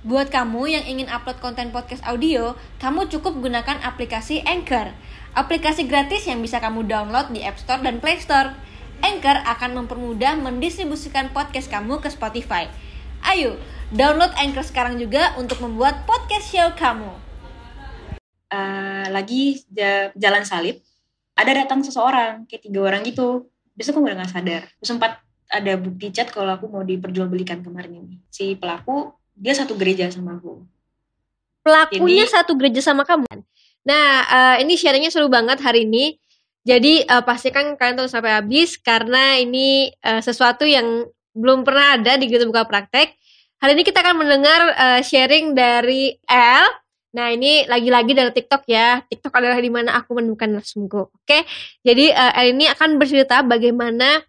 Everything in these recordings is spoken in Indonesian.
Buat kamu yang ingin upload konten podcast audio, kamu cukup gunakan aplikasi Anchor. Aplikasi gratis yang bisa kamu download di App Store dan Play Store. Anchor akan mempermudah mendistribusikan podcast kamu ke Spotify. Ayo, download Anchor sekarang juga untuk membuat podcast show kamu. Lagi jalan salib, ada datang seseorang, kayak 3 orang gitu. Besok aku udah gak sadar. Terus 4 ada bukti chat kalau aku mau diperjualbelikan kemarin ini. Si pelaku, dia satu gereja sama aku. Pelakunya jadi, satu gereja sama kamu? Nah, ini sharingnya seru banget hari ini. Jadi, pastikan kalian tonton sampai habis, karena ini sesuatu yang belum pernah ada di Gitu Buka Praktek. Hari ini kita akan mendengar sharing dari El. Nah, ini lagi-lagi dari TikTok ya. TikTok adalah di mana aku menemukan narasumku. Oke. Jadi El ini akan bercerita bagaimana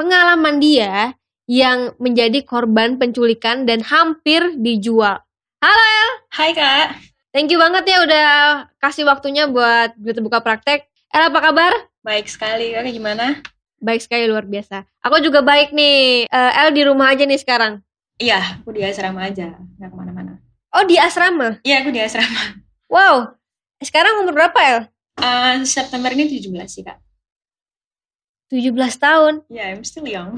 pengalaman dia yang menjadi korban penculikan dan hampir dijual. Halo El. Hai Kak. Thank you banget ya udah kasih waktunya buat Gitu Buka Praktek. El, apa kabar? Baik sekali. Kak, gimana? Baik sekali, luar biasa. Aku juga baik nih. El di rumah aja nih sekarang? Iya, aku di asrama aja. Gak kemana-mana. Oh, di asrama? Iya, aku di asrama. Wow. Sekarang umur berapa, El? September ini 17 sih, Kak. 17 tahun? Iya, yeah, I'm still young.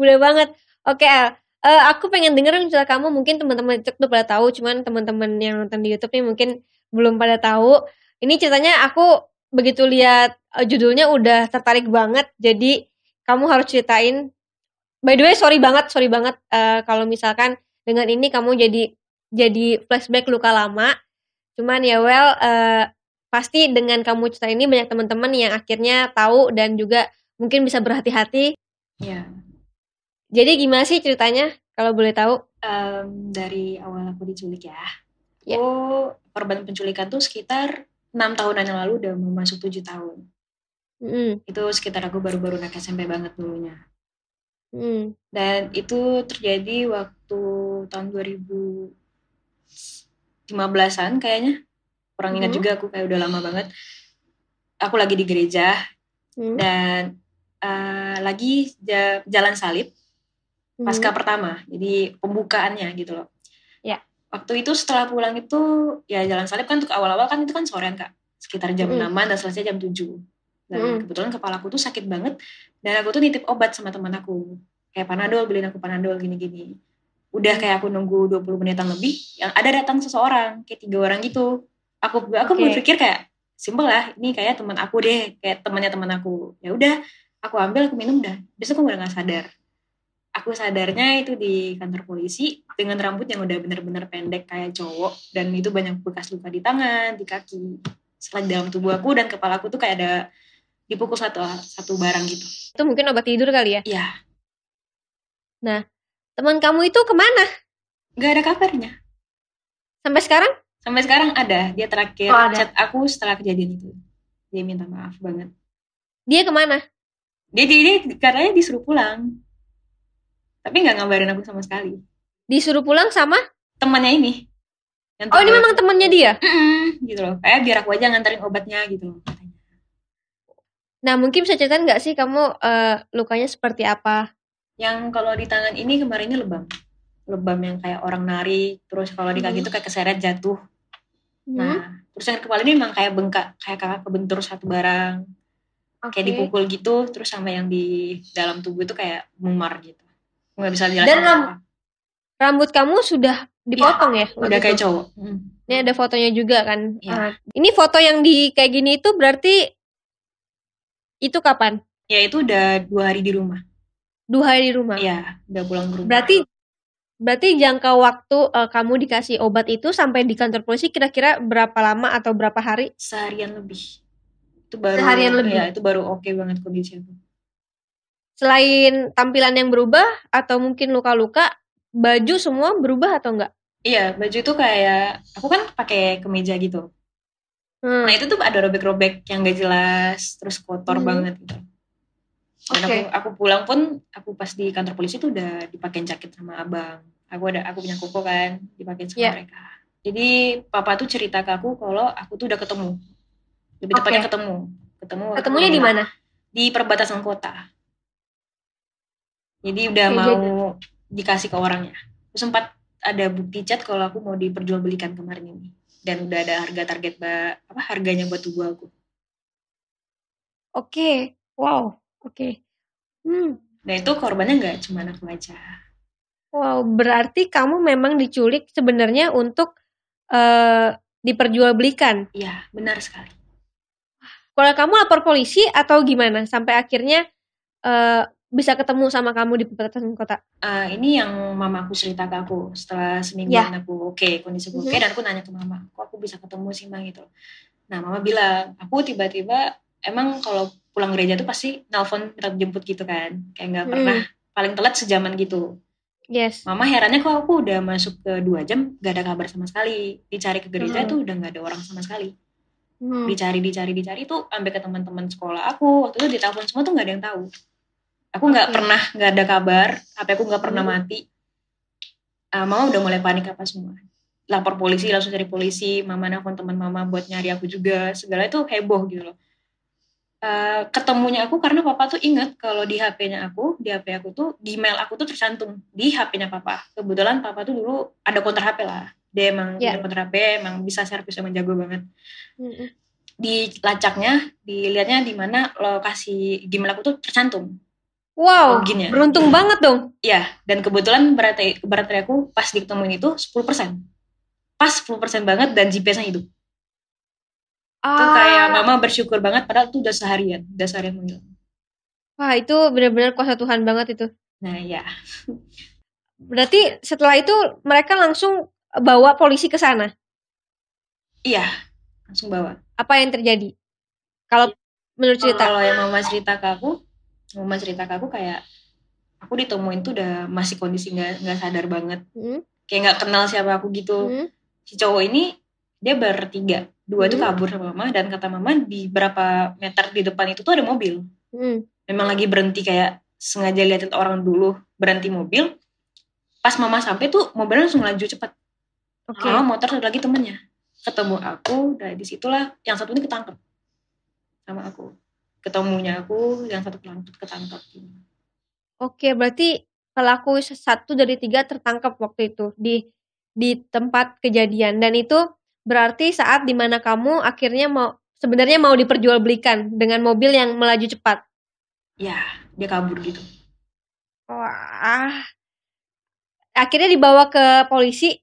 Mudah banget. Oke, El. Aku pengen denger cerita kamu. Mungkin teman-teman TikTok udah pada tahu. Cuman teman-teman yang nonton di YouTube nih mungkin belum pada tahu. Ini ceritanya aku begitu lihat judulnya udah tertarik banget, jadi kamu harus ceritain. By the way, sorry banget kalau misalkan dengan ini kamu jadi flashback luka lama. Cuman ya pasti dengan kamu cerita ini banyak teman-teman yang akhirnya tahu dan juga mungkin bisa berhati-hati. Ya. Jadi gimana sih ceritanya kalau boleh tahu? Dari awal aku diculik ya. Ya. Aku korban penculikan tuh sekitar 6 tahunan yang lalu, udah mau masuk 7 tahun. Mm. Itu sekitar aku baru-baru naik SMP banget dulunya. Mm. Dan itu terjadi waktu tahun 2015-an kayaknya. Kurang ingat juga aku, kayak udah lama banget. Aku lagi di gereja. Dan lagi jalan salib. Pasca pertama. Jadi pembukaannya gitu loh. Waktu itu setelah pulang itu, ya jalan salib kan awal-awal kan itu kan sorean Kak. Sekitar jam 6-an dan selesai jam 7. Dan kebetulan kepala aku tuh sakit banget. Dan aku tuh nitip obat sama teman aku. Kayak Panadol, beliin aku Panadol gini-gini. Udah kayak aku nunggu 20 menitan lebih. Yang ada datang seseorang, kayak 3 orang gitu. Aku berpikir kayak, simpel lah. Ini kayak teman aku deh, kayak temannya teman aku. Ya udah, aku ambil, aku minum dah. Besok aku udah gak sadar. Aku sadarnya itu di kantor polisi dengan rambut yang udah bener-bener pendek kayak cowok. Dan itu banyak bekas luka di tangan, di kaki. Selain dalam tubuh aku dan kepala aku tuh kayak ada dipukul satu barang gitu. Itu mungkin obat tidur kali ya? Iya. Nah, teman kamu itu kemana? Gak ada kabarnya. Sampai sekarang? Sampai sekarang ada. Dia terakhir chat aku setelah kejadian itu. Dia minta maaf banget. Dia kemana? Dia katanya disuruh pulang. Tapi gak ngabarin aku sama sekali. Disuruh pulang sama? Temannya ini. Oh, ini memang temannya dia? Gitu loh. Kayak biar aku aja nganterin obatnya gitu loh. Nah, mungkin bisa ceritain gak sih kamu lukanya seperti apa? Yang kalau di tangan ini kemarinnya lebam. Lebam yang kayak orang nari. Terus kalau di kaki itu kayak keseret jatuh. Nah, terus yang kepala ini memang kayak bengkak. Kayak kakak kebentur satu barang. Okay. Kayak dipukul gitu. Terus sama yang di dalam tubuh itu kayak memar gitu. Nggak bisa jelasin. Dan rambut kamu sudah dipotong ya? Udah kayak cowok. Ini ada fotonya juga kan? Ya. Ini foto yang di kayak gini itu berarti itu kapan? Ya itu udah 2 hari di rumah. 2 hari di rumah? Iya, udah pulang ke rumah. Berarti jangka waktu kamu dikasih obat itu sampai di kantor polisi kira-kira berapa lama atau berapa hari? Seharian lebih. Itu baru, seharian lebih? Ya, itu baru oke banget kondisi aku. Selain tampilan yang berubah atau mungkin luka-luka, baju semua berubah atau enggak? Iya, baju itu kayak aku kan pakai kemeja gitu. Nah itu tuh ada robek-robek yang gak jelas, terus kotor banget gitu. Dan aku pulang pun, aku pas di kantor polisi tuh udah dipakein jaket sama abang. Aku punya koko kan, dipakein sama mereka. Jadi papa tuh cerita ke aku kalau aku tuh udah ketemu. Lebih tepatnya ketemu. Ketemunya di mana? Di perbatasan kota. Jadi udah mau dikasih ke orangnya. Terus sempat ada bukti chat kalau aku mau diperjualbelikan kemarin ini. Dan udah ada harga target harganya buat tubuh aku. Oke, wow, oke. Nah itu korbannya nggak cuma anak pelajar. Wow, berarti kamu memang diculik sebenarnya untuk diperjualbelikan. Iya, benar sekali. Kalau kamu lapor polisi atau gimana sampai akhirnya bisa ketemu sama kamu di perbatasan kota? Ini yang mama aku cerita ke aku setelah semingguan aku kondisi aku dan aku nanya ke mama, kok aku bisa ketemu sih ma gitu. Nah mama bilang, aku tiba-tiba emang kalau pulang gereja tuh pasti nelfon minta jemput gitu kan, kayak nggak pernah paling telat sejaman gitu. Yes. Mama herannya kok aku udah masuk ke 2 jam gak ada kabar sama sekali, dicari ke gereja tuh udah nggak ada orang sama sekali. Dicari tuh sampai ke teman-teman sekolah aku waktu itu ditelepon semua tuh nggak ada yang tahu. Aku nggak pernah nggak ada kabar, apa aku nggak pernah mati. Mama udah mulai panik apa semua. Lapor polisi, langsung cari polisi. Mama nelfon teman mama buat nyari aku juga. Segala itu heboh gitu loh. Ketemunya aku karena papa tuh inget kalau di HP-nya aku, di mail aku tuh tercantum di HP-nya papa. Kebetulan papa tuh dulu ada konter HP lah. Dia emang ada konter HP, emang bisa servis, emang jago banget. Dilacaknya, dilihatnya di mana lokasi di mail aku tuh tercantum. Wow, loginnya. Beruntung banget dong. Iya, dan kebetulan berat aku pas ditemuin itu 10%. Pas 10% banget dan GPS-nya hidup. Itu kayak mama bersyukur banget padahal itu udah seharian menghilang. Wah, itu benar-benar kuasa Tuhan banget itu. Nah, ya. Berarti setelah itu mereka langsung bawa polisi ke sana? Iya, langsung bawa. Apa yang terjadi? Kalau menurut cerita? Kalau yang mama cerita ke aku kayak aku ditemuin tuh udah masih kondisi nggak sadar banget, kayak nggak kenal siapa aku gitu. Si cowok ini dia bertiga, 2 tuh kabur sama mama, dan kata mama di berapa meter di depan itu tuh ada mobil. Memang lagi berhenti, kayak sengaja liatin orang dulu, berhenti mobil. Pas mama sampai tuh mobilnya langsung laju cepet. Mama motor satu lagi temennya ketemu aku, dari disitulah yang satu ini ketangkep sama aku. Ketemunya aku yang satu pelangkut ketangkap. Oke, berarti pelaku 1 dari 3 tertangkap waktu itu di tempat kejadian, dan itu berarti saat dimana kamu akhirnya sebenarnya mau diperjualbelikan dengan mobil yang melaju cepat. Ya, dia kabur gitu. Wah, akhirnya dibawa ke polisi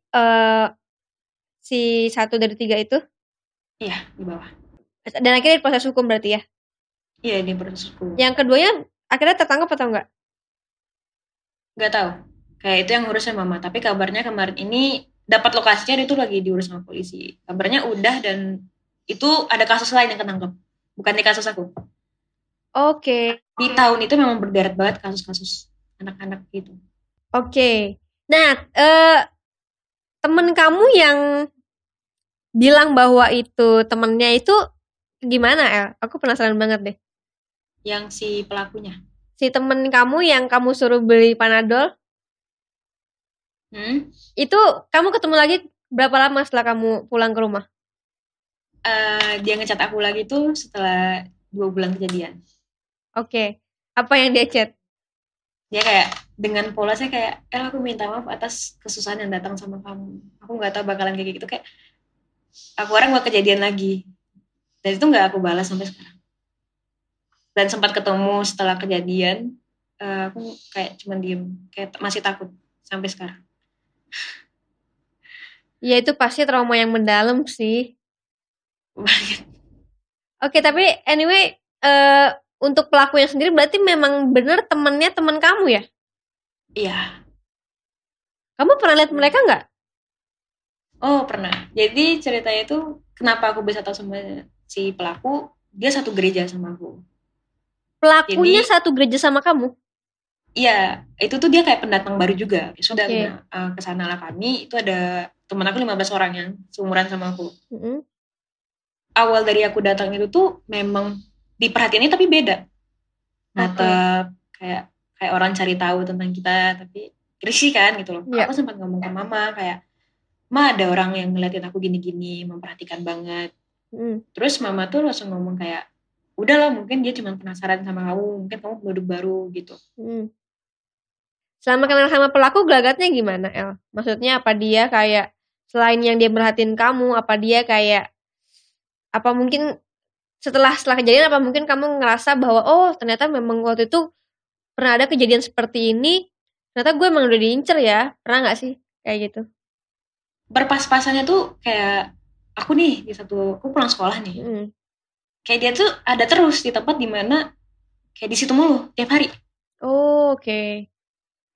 si 1 dari 3 itu. Iya, dibawa. Dan akhirnya proses hukum berarti ya. Iya, ini berusku. Yang keduanya akhirnya tertangkap atau enggak? Enggak tahu. Kayak itu yang urusnya mama. Tapi kabarnya kemarin ini dapat lokasinya, dia tuh lagi diurus sama polisi. Kabarnya udah, dan itu ada kasus lain yang ketangkep. Bukan di kasus aku. Oke. Di tahun itu memang berderet banget kasus-kasus anak-anak gitu. Oke. Nah, temen kamu yang bilang bahwa itu temennya itu gimana, El? Aku penasaran banget deh. Yang si pelakunya, si temen kamu yang kamu suruh beli Panadol, itu kamu ketemu lagi berapa lama setelah kamu pulang ke rumah? Dia ngechat aku lagi tuh setelah 2 bulan kejadian. Oke. Apa yang dia chat? Dia kayak dengan pola saya kayak, El, aku minta maaf atas kesusahan yang datang sama kamu. Aku nggak tahu bakalan kayak gitu, kayak aku orang gak kejadian lagi. Dan itu nggak aku balas sampai sekarang. Dan sempat ketemu setelah kejadian, aku kayak cuman diem, kayak masih takut sampai sekarang. Ya itu pasti trauma yang mendalam sih. Banyak. Oke, tapi anyway, untuk pelakunya sendiri berarti memang bener temennya teman kamu ya? Iya. Kamu pernah lihat mereka nggak? Oh, pernah. Jadi ceritanya itu kenapa aku bisa tahu sama si pelaku, dia satu gereja sama aku. Pelakunya jadi, satu gereja sama kamu? Iya, itu tuh dia kayak pendatang baru juga. Sudah kesana lah kami, itu ada teman aku 15 orang yang seumuran sama aku. Awal dari aku datang itu tuh memang diperhatiannya tapi beda. Natap, kayak orang cari tahu tentang kita, tapi risih kan gitu loh. Yeah. Aku sempat ngomong ke mama kayak, Ma, ada orang yang ngeliatin aku gini-gini, memperhatikan banget. Terus mama tuh langsung ngomong kayak, udahlah mungkin dia cuma penasaran sama kamu, mungkin kamu penduduk baru gitu. Selama kenal sama pelaku, gelagatnya gimana, El? Maksudnya apa dia kayak, selain yang dia merhatiin kamu, apa dia kayak, apa mungkin setelah kejadian, apa mungkin kamu ngerasa bahwa, oh ternyata memang waktu itu pernah ada kejadian seperti ini, ternyata gue emang udah diincer ya, pernah gak sih? Kayak gitu. Berpas-pasannya tuh kayak, aku nih, aku pulang sekolah nih. Kayak dia tuh ada terus di tempat dimana, kayak di situ mulu, tiap hari. Oh, oke. Okay.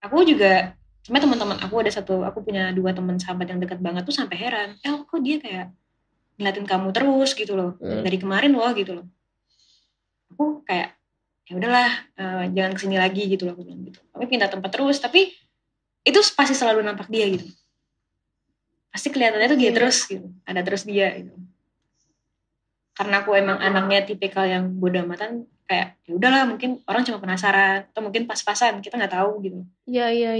Aku juga, sama teman-teman aku aku punya 2 teman sahabat yang dekat banget tuh sampai heran, kok dia kayak ngeliatin kamu terus gitu loh, dari kemarin loh gitu loh. Aku kayak, ya udahlah, jangan kesini lagi gitu loh, aku bilang gitu. Tapi pindah tempat terus, tapi itu pasti selalu nampak dia gitu. Pasti kelihatannya tuh dia terus gitu, ada terus dia gitu. Karena aku emang anaknya tipikal yang bodoh amatan, kayak ya udahlah mungkin orang cuma penasaran atau mungkin pas-pasan, kita nggak tahu gitu. Iya.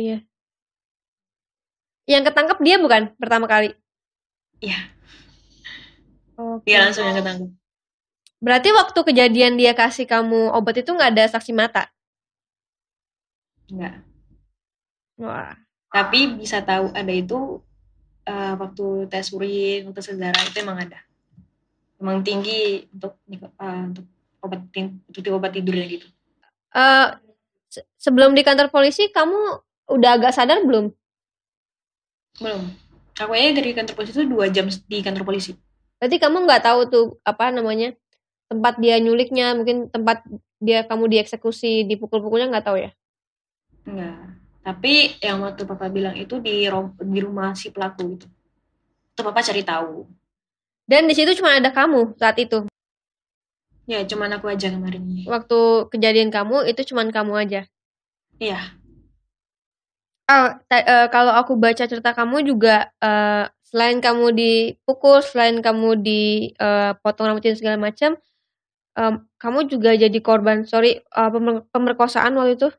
Yang ketangkep dia bukan pertama kali? Iya. Okay. Dia langsung yang ketangkep. Berarti waktu kejadian dia kasih kamu obat itu nggak ada saksi mata? Nggak. Wah. Tapi bisa tahu ada itu waktu tes urin, waktu sedarah itu emang ada. Emang tinggi untuk obat tidurnya gitu. Sebelum di kantor polisi kamu udah agak sadar belum? Belum. Aku aja dari kantor polisi itu 2 jam di kantor polisi. Berarti kamu nggak tahu tuh tempat dia nyuliknya, mungkin tempat kamu dieksekusi, dipukul-pukulnya nggak tahu ya? Nggak. Tapi yang waktu papa bilang itu di rumah si pelaku itu. Itu papa cari tahu. Dan di situ cuma ada kamu saat itu? Ya, cuma aku aja kemarin. Waktu kejadian kamu, itu cuma kamu aja? Iya. Kalau aku baca cerita kamu juga, selain kamu dipukul, selain kamu dipotong rambutnya segala macam, kamu juga jadi korban, pemerkosaan waktu itu?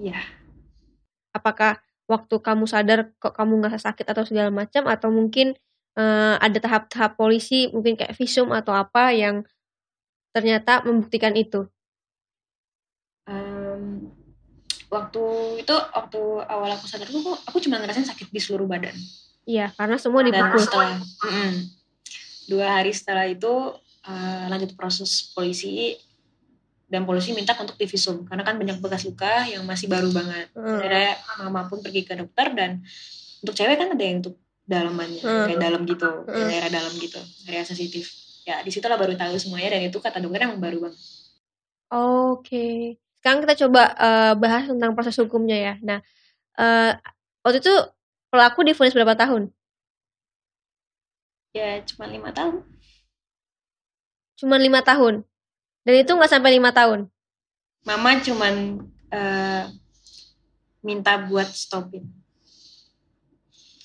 Iya. Apakah waktu kamu sadar kok kamu ngerasa sakit atau segala macam, atau mungkin ada tahap-tahap polisi mungkin kayak visum atau apa yang ternyata membuktikan itu? Waktu awal aku sadar aku cuma ngerasain sakit di seluruh badan. Iya, karena semua dipukul. Dan setelah 2 hari setelah itu lanjut proses polisi, dan polisi minta untuk divisum karena kan banyak bekas luka yang masih baru banget. Akhirnya mama pun pergi ke dokter, dan untuk cewek kan ada yang untuk dalamannya, kayak dalam gitu, daerah dalam gitu, area sensitif. Ya, disitulah baru tahu semuanya, dan itu kata dokter emang baru banget. Oke. Sekarang kita coba bahas tentang proses hukumnya ya. Nah, waktu itu pelaku divonis berapa tahun? Ya, cuma 5 tahun. Cuma 5 tahun? Dan itu nggak sampai 5 tahun? Mama cuman minta buat stopin.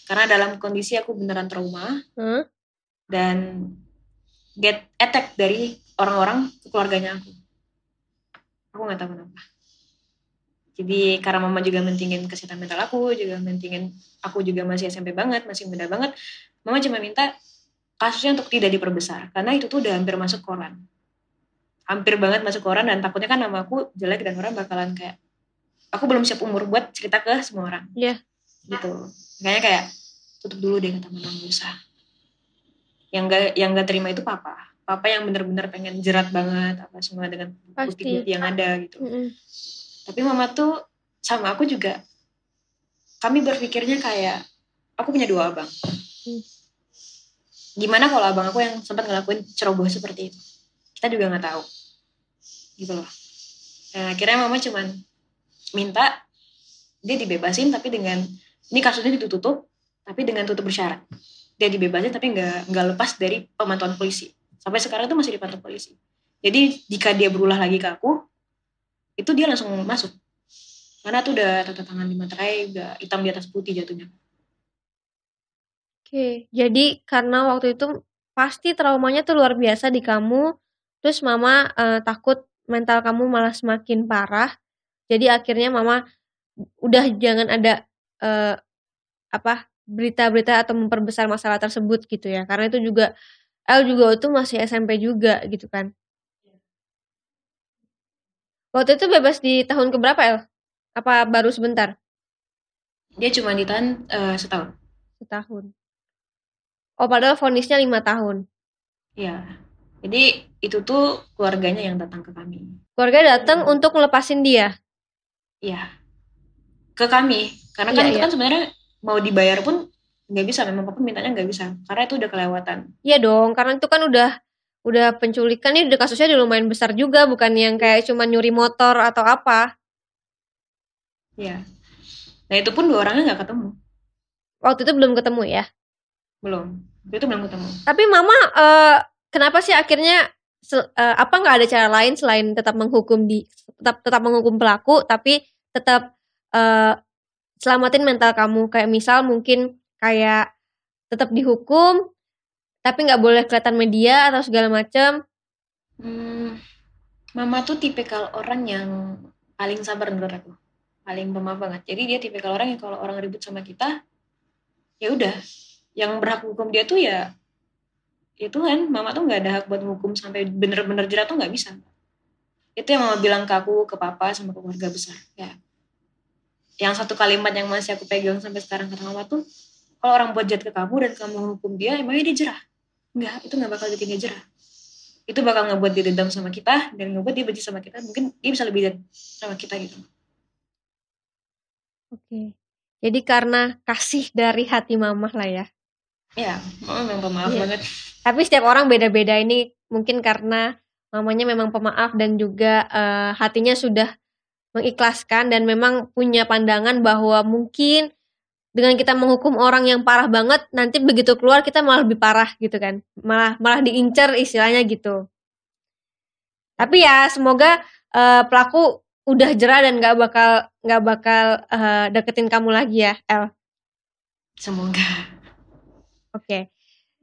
Karena dalam kondisi aku beneran trauma, dan get attack dari orang-orang ke keluarganya aku. Aku gak tahu kenapa. Jadi karena mama juga mentingin kesehatan mental aku, aku juga masih SMP banget, masih muda banget. Mama cuma minta kasusnya untuk tidak diperbesar, karena itu tuh udah hampir masuk koran. Hampir banget masuk koran, dan takutnya kan nama aku jelek dan orang bakalan kayak, aku belum siap umur buat cerita ke semua orang. Iya. Yeah. Gitu. Makanya kayak tutup dulu deh, kata mama, nggak usah. Yang nggak terima itu papa yang benar-benar pengen jerat banget apa semua dengan bukti-bukti yang ada gitu. Tapi mama tuh sama aku juga, kami berpikirnya kayak, aku punya 2 abang, gimana kalau abang aku yang sempat ngelakuin ceroboh seperti itu, kita juga nggak tahu gitu loh. Nah, akhirnya mama cuman minta dia dibebasin, tapi dengan ini kasusnya ditutup, tapi dengan tutup bersyarat. Dia dibebasin tapi nggak lepas dari pemantauan polisi. Sampai sekarang itu masih dipantau polisi. Jadi jika dia berulah lagi ke aku, itu dia langsung masuk. Karena tuh udah tanda tangan di materai, udah hitam di atas putih jatuhnya. Oke, jadi karena waktu itu pasti traumanya tuh luar biasa di kamu, terus mama takut mental kamu malah semakin parah. Jadi akhirnya mama udah jangan ada berita-berita atau memperbesar masalah tersebut gitu ya, karena itu juga El juga itu masih SMP juga gitu kan. Waktu itu bebas di tahun keberapa El? Apa baru sebentar? Dia cuma ditahan setahun. Setahun. Oh, padahal vonisnya 5 tahun. Iya. Jadi itu tuh keluarganya yang datang ke kami. Keluarga datang untuk ngelepasin dia? Iya. Ke kami. Karena kan itu kan sebenarnya mau dibayar pun nggak bisa. Memang papa mintanya nggak bisa. Karena itu udah kelewatan. Iya dong. Karena itu kan udah penculikan, ini udah kasusnya udah lumayan besar juga, bukan yang kayak cuma nyuri motor atau apa. Iya. Nah itu pun 2 orangnya nggak ketemu. Waktu itu belum ketemu ya? Belum. Itu belum ketemu. Tapi mama kenapa sih akhirnya apa nggak ada cara lain selain tetap menghukum tetap menghukum pelaku, tapi tetap selamatin mental kamu, kayak misal mungkin kayak tetap dihukum tapi nggak boleh kelihatan media atau segala macam. Mama tuh tipikal orang yang paling sabar menurut aku, paling pemaaf banget. Jadi dia tipikal orang yang kalau orang ribut sama kita, ya udah, yang berhak hukum dia tuh ya Tuhan. Mama tuh nggak ada hak buat hukum sampai bener-bener jerat tuh nggak bisa. Itu yang mama bilang ke aku, ke papa, sama ke keluarga besar. Ya, yang satu kalimat yang masih aku pegang sampai sekarang kata mama tuh, kalau orang buat jahat ke kamu dan kamu hukum dia, emangnya dia jerah? Enggak, itu gak bakal bikin dia jerah. Itu bakal ngebuat dia dendam sama kita, dan ngebuat dia benci sama kita. Mungkin dia bisa lebih dendam sama kita gitu. Oke. Jadi karena kasih dari hati mamah lah ya? Ya, mama memang pemaaf banget. Tapi setiap orang beda-beda, ini mungkin karena mamanya memang pemaaf dan juga hatinya sudah mengikhlaskan dan memang punya pandangan bahwa mungkin dengan kita menghukum orang yang parah banget, nanti begitu keluar kita malah lebih parah gitu kan. Malah diincar istilahnya gitu. Tapi ya semoga pelaku udah jera dan gak bakal deketin kamu lagi ya, El. Semoga. Oke.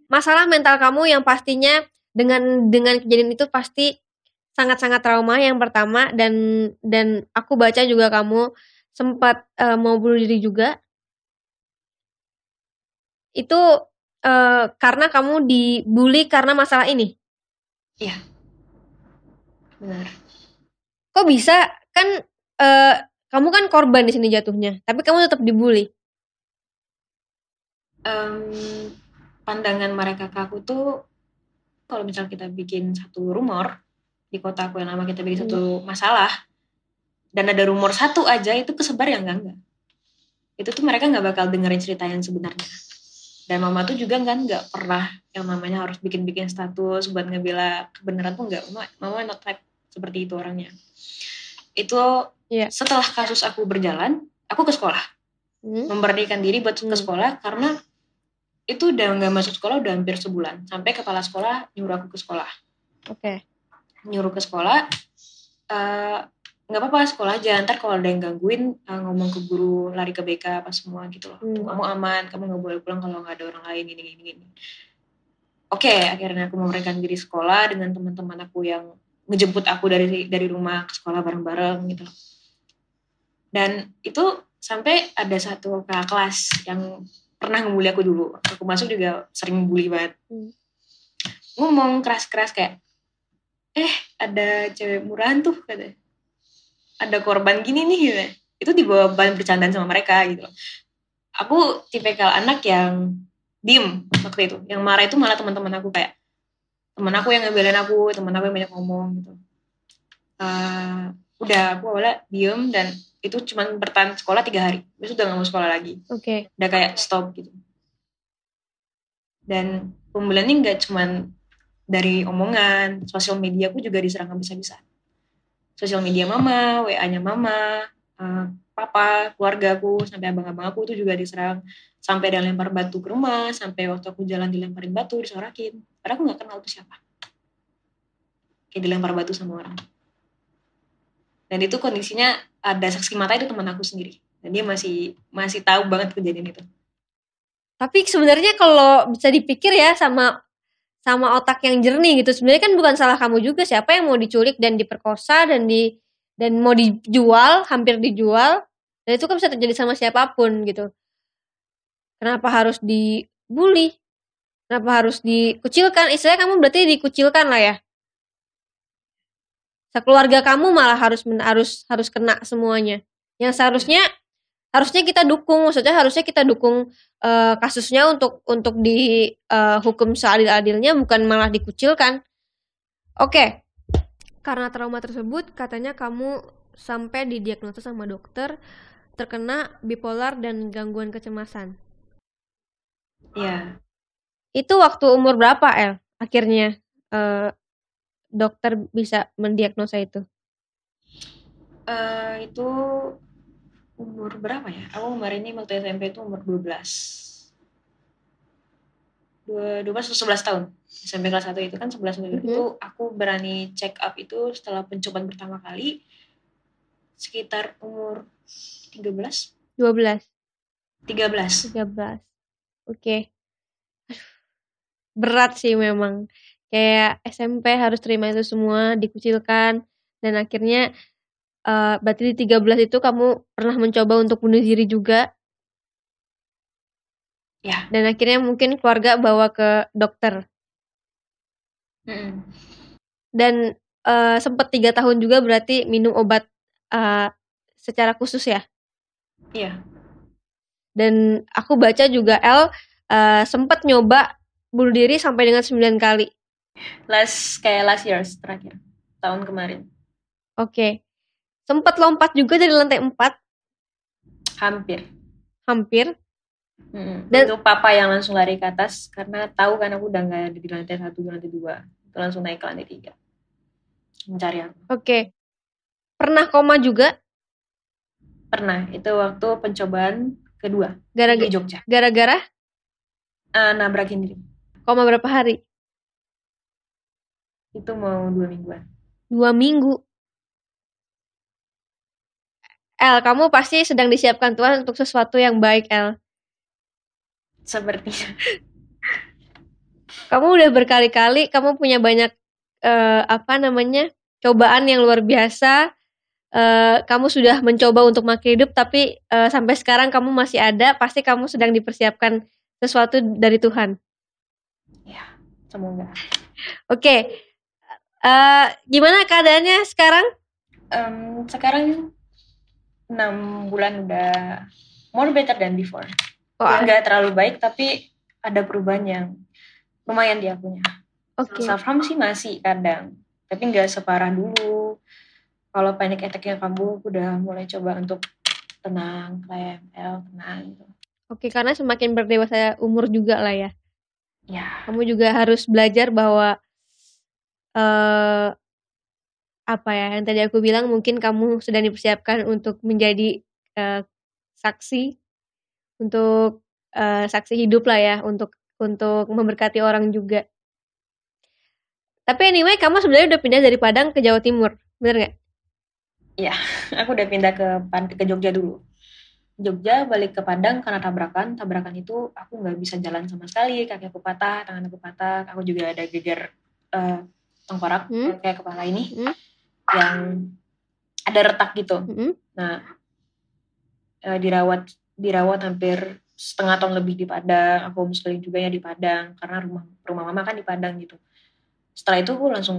Masalah mental kamu yang pastinya dengan kejadian itu pasti sangat-sangat trauma yang pertama, dan aku baca juga kamu sempat mau bunuh diri juga. Itu karena kamu dibully karena masalah ini? Iya, benar. Kok bisa? Kan kamu kan korban di sini jatuhnya, tapi kamu tetap dibully. Pandangan mereka ke aku tuh, kalau misal kita bikin satu rumor di kota aku yang lama, kita bikin satu masalah, dan ada rumor satu aja, itu kesebar yang enggak. Itu tuh mereka nggak bakal dengerin cerita yang sebenarnya. Dan mama tuh juga kan gak pernah yang mamanya harus bikin-bikin status buat ngebela kebenaran tuh gak. Mama not type seperti itu orangnya. Itu setelah kasus aku berjalan, aku ke sekolah. Memberanikan diri buat ke sekolah, karena itu udah gak masuk sekolah udah hampir sebulan. Sampai kepala sekolah nyuruh aku ke sekolah. Oke. Nyuruh ke sekolah, gak apa-apa sekolah aja, ntar kalau ada yang gangguin ngomong ke guru, lari ke BK apa semua gitu loh. Kamu aman, kamu gak boleh pulang kalau gak ada orang lain, gini. Oke, akhirnya aku memberikan diri sekolah dengan teman-teman aku yang ngejemput aku dari rumah ke sekolah bareng-bareng gitu loh. Dan itu sampai ada satu kakak kelas yang pernah ngebully aku dulu, aku masuk juga sering bully banget. Ngomong keras-keras kayak, ada cewek murahan tuh katanya, ada korban gini nih gitu. Itu dibawa bahan bercandaan sama mereka gitu loh. Aku tipikal anak yang diem waktu itu. Yang marah itu malah teman-teman aku, kayak teman aku yang ngebelain aku, teman aku yang banyak ngomong gitu. Udah aku awalnya diem, dan itu cuma bertahan sekolah 3 hari. Besok udah gak mau sekolah lagi. Oke. Udah kayak stop gitu. Dan pembelaannya gak cuma dari omongan, sosial media aku juga diserang habis-habisan. Sosial media mama, WA-nya mama, papa, keluarga aku, sampai abang-abang aku itu juga diserang. Sampai ada lempar batu ke rumah, sampai waktu aku jalan dilemparin batu, disorakin. Padahal aku gak kenal tuh siapa. Kayak dilempar batu sama orang. Dan itu kondisinya ada saksi mata, itu teman aku sendiri. Dan dia masih tahu banget kejadian itu. Tapi sebenarnya kalau bisa dipikir ya sama otak yang jernih gitu, sebenarnya kan bukan salah kamu juga, siapa yang mau diculik dan diperkosa dan mau dijual, hampir dijual, dan itu kan bisa terjadi sama siapapun gitu. Kenapa harus dibully? Kenapa harus dikucilkan? Istilahnya kamu berarti dikucilkan lah ya. Sekeluarga kamu malah harus kena semuanya. yang harusnya kita dukung, maksudnya harusnya kita dukung kasusnya untuk dihukum seadil-adilnya, bukan malah dikucilkan. Oke. Karena trauma tersebut, katanya kamu sampai didiagnosa sama dokter terkena bipolar dan gangguan kecemasan. Iya. Itu waktu umur berapa, El? Akhirnya dokter bisa mendiagnosa itu? Itu umur berapa ya? Aku kemarin ini waktu SMP itu umur 11 tahun. SMP kelas 1 itu kan 11 tahun. Itu aku berani check up itu setelah pencobaan pertama kali sekitar umur 13. Oke. Aduh, berat sih memang. Kayak SMP harus terima itu semua, dikucilkan, dan akhirnya berarti di 13 itu kamu pernah mencoba untuk bunuh diri juga. Ya. Dan akhirnya mungkin keluarga bawa ke dokter. Dan sempat 3 tahun juga berarti minum obat secara khusus ya? Iya. Dan aku baca juga El sempat nyoba bunuh diri sampai dengan 9 kali. Last year terakhir, tahun kemarin. Oke. Sempat lompat juga dari lantai 4? Hampir. Dan itu papa yang langsung lari ke atas karena tahu kan aku udah gak ada di lantai 1, di lantai 2. Itu langsung naik ke lantai 3 mencari aku. Oke. Pernah koma juga? Pernah, itu waktu pencobaan kedua di Jogja. Gara-gara? Nabrakin diri. Koma berapa hari? Itu mau 2 mingguan. 2 minggu? El, kamu pasti sedang disiapkan Tuhan untuk sesuatu yang baik, El. Sepertinya. Kamu udah berkali-kali, kamu punya banyak cobaan yang luar biasa. Kamu sudah mencoba untuk makin hidup, tapi sampai sekarang kamu masih ada. Pasti kamu sedang dipersiapkan sesuatu dari Tuhan. Ya, semoga. Oke. Gimana keadaannya sekarang? Sekarang 6 bulan udah more better than before. Enggak terlalu baik tapi ada perubahan yang lumayan dia punya. Okay. Self-harm sih masih kadang, tapi enggak separah dulu. Kalau panic attack-nya kambuh, udah mulai coba untuk tenang, kayak ML, tenang gitu. Oke, karena semakin berdewasa umur juga lah ya. Ya. Kamu juga harus belajar bahwa yang tadi aku bilang, mungkin kamu sedang dipersiapkan untuk menjadi saksi hidup lah ya, untuk memberkati orang juga. Tapi anyway, kamu sebenarnya udah pindah dari Padang ke Jawa Timur, bener nggak? Iya, aku udah pindah ke Jogja dulu. Jogja balik ke Padang karena tabrakan itu aku nggak bisa jalan sama sekali, kaki aku patah, tangan aku patah, aku juga ada geger tengkorak kayak kepala ini. Yang ada retak gitu. Nah, dirawat hampir setengah tahun lebih di Padang. Aku homeschooling juga ya di Padang karena rumah mama kan di Padang gitu. Setelah itu aku langsung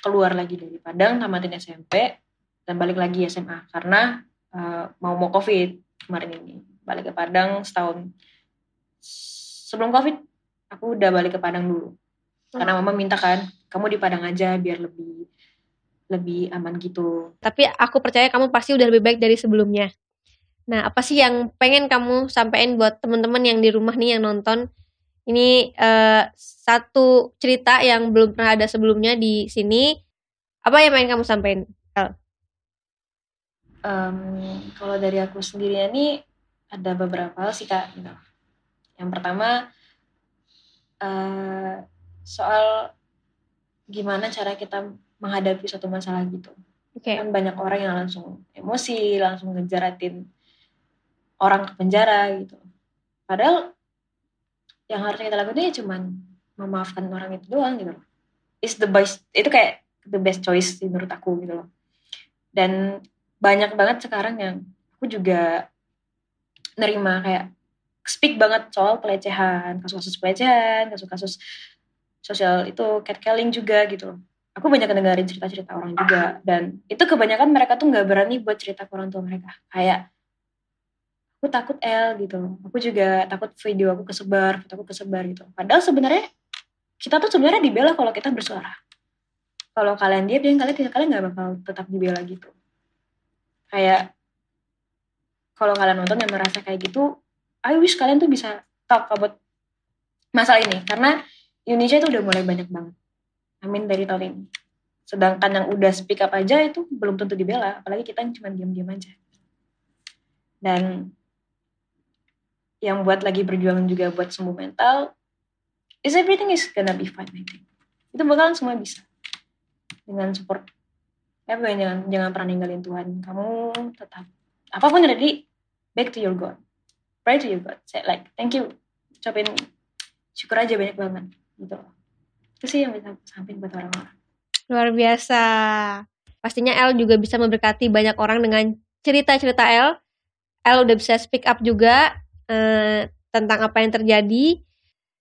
keluar lagi dari Padang, tamatin SMP dan balik lagi SMA karena mau Covid kemarin ini. Balik ke Padang setahun sebelum Covid aku udah balik ke Padang dulu. Karena mama minta kan, kamu di Padang aja biar lebih aman gitu. Tapi aku percaya kamu pasti udah lebih baik dari sebelumnya. Nah, apa sih yang pengen kamu sampaikan buat teman-teman yang di rumah nih yang nonton? Ini satu cerita yang belum pernah ada sebelumnya di sini. Apa yang pengen kamu sampaikan, El? Kalau dari aku sendirinya nih ada beberapa hal sih, Kak. Yang pertama, soal gimana cara kita menghadapi suatu masalah gitu. Okay. Kan banyak orang yang langsung emosi, langsung ngejaratin orang ke penjara gitu. Padahal yang harusnya kita lakukan ya cuman memaafkan orang itu doang gitu loh. It's the best, itu kayak the best choice sih menurut aku gitu loh. Dan banyak banget sekarang yang aku juga nerima kayak speak banget soal pelecehan, kasus-kasus sosial itu, catcalling juga gitu loh. aku banyak dengerin cerita-cerita orang juga, dan itu kebanyakan mereka tuh nggak berani buat cerita ke orang tua mereka, kayak aku takut gitu loh, aku juga takut video aku kesebar, foto aku kesebar gitu. Padahal sebenarnya kita tuh sebenarnya dibela kalau kita bersuara. Kalau kalian diam, kalian nggak bakal tetap dibela gitu. Kayak kalau kalian nonton yang merasa kayak gitu, I wish kalian tuh bisa talk about masalah ini, karena Indonesia itu udah mulai banyak banget. Amin dari tahun ini. Sedangkan yang udah speak up aja itu belum tentu dibela, apalagi kita yang cuma diam-diam aja. Dan yang buat lagi berjuang juga buat sembuh mental, is everything is gonna be fine, I think. Itu bakalan semua bisa. Dengan support. Jangan pernah ninggalin Tuhan. Kamu tetap, apapun yang jadi, back to your God. Pray to your God. Say like, thank you. Ucapin syukur aja banyak banget. Gitu. Itu sih yang bisa sampaikan buat orang-orang. Luar biasa. Pastinya El juga bisa memberkati banyak orang dengan cerita-cerita El. El udah bisa speak up juga tentang apa yang terjadi,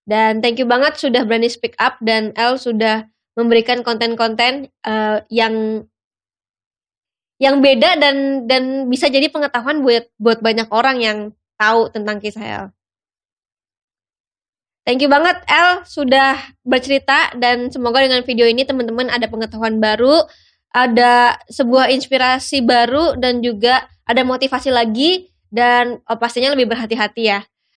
dan thank you banget sudah berani speak up, dan El sudah memberikan konten-konten yang beda dan bisa jadi pengetahuan buat banyak orang yang tahu tentang kisah El. Thank you banget El sudah bercerita, dan semoga dengan video ini teman-teman ada pengetahuan baru, ada sebuah inspirasi baru, dan juga ada motivasi lagi. Dan pastinya lebih berhati-hati ya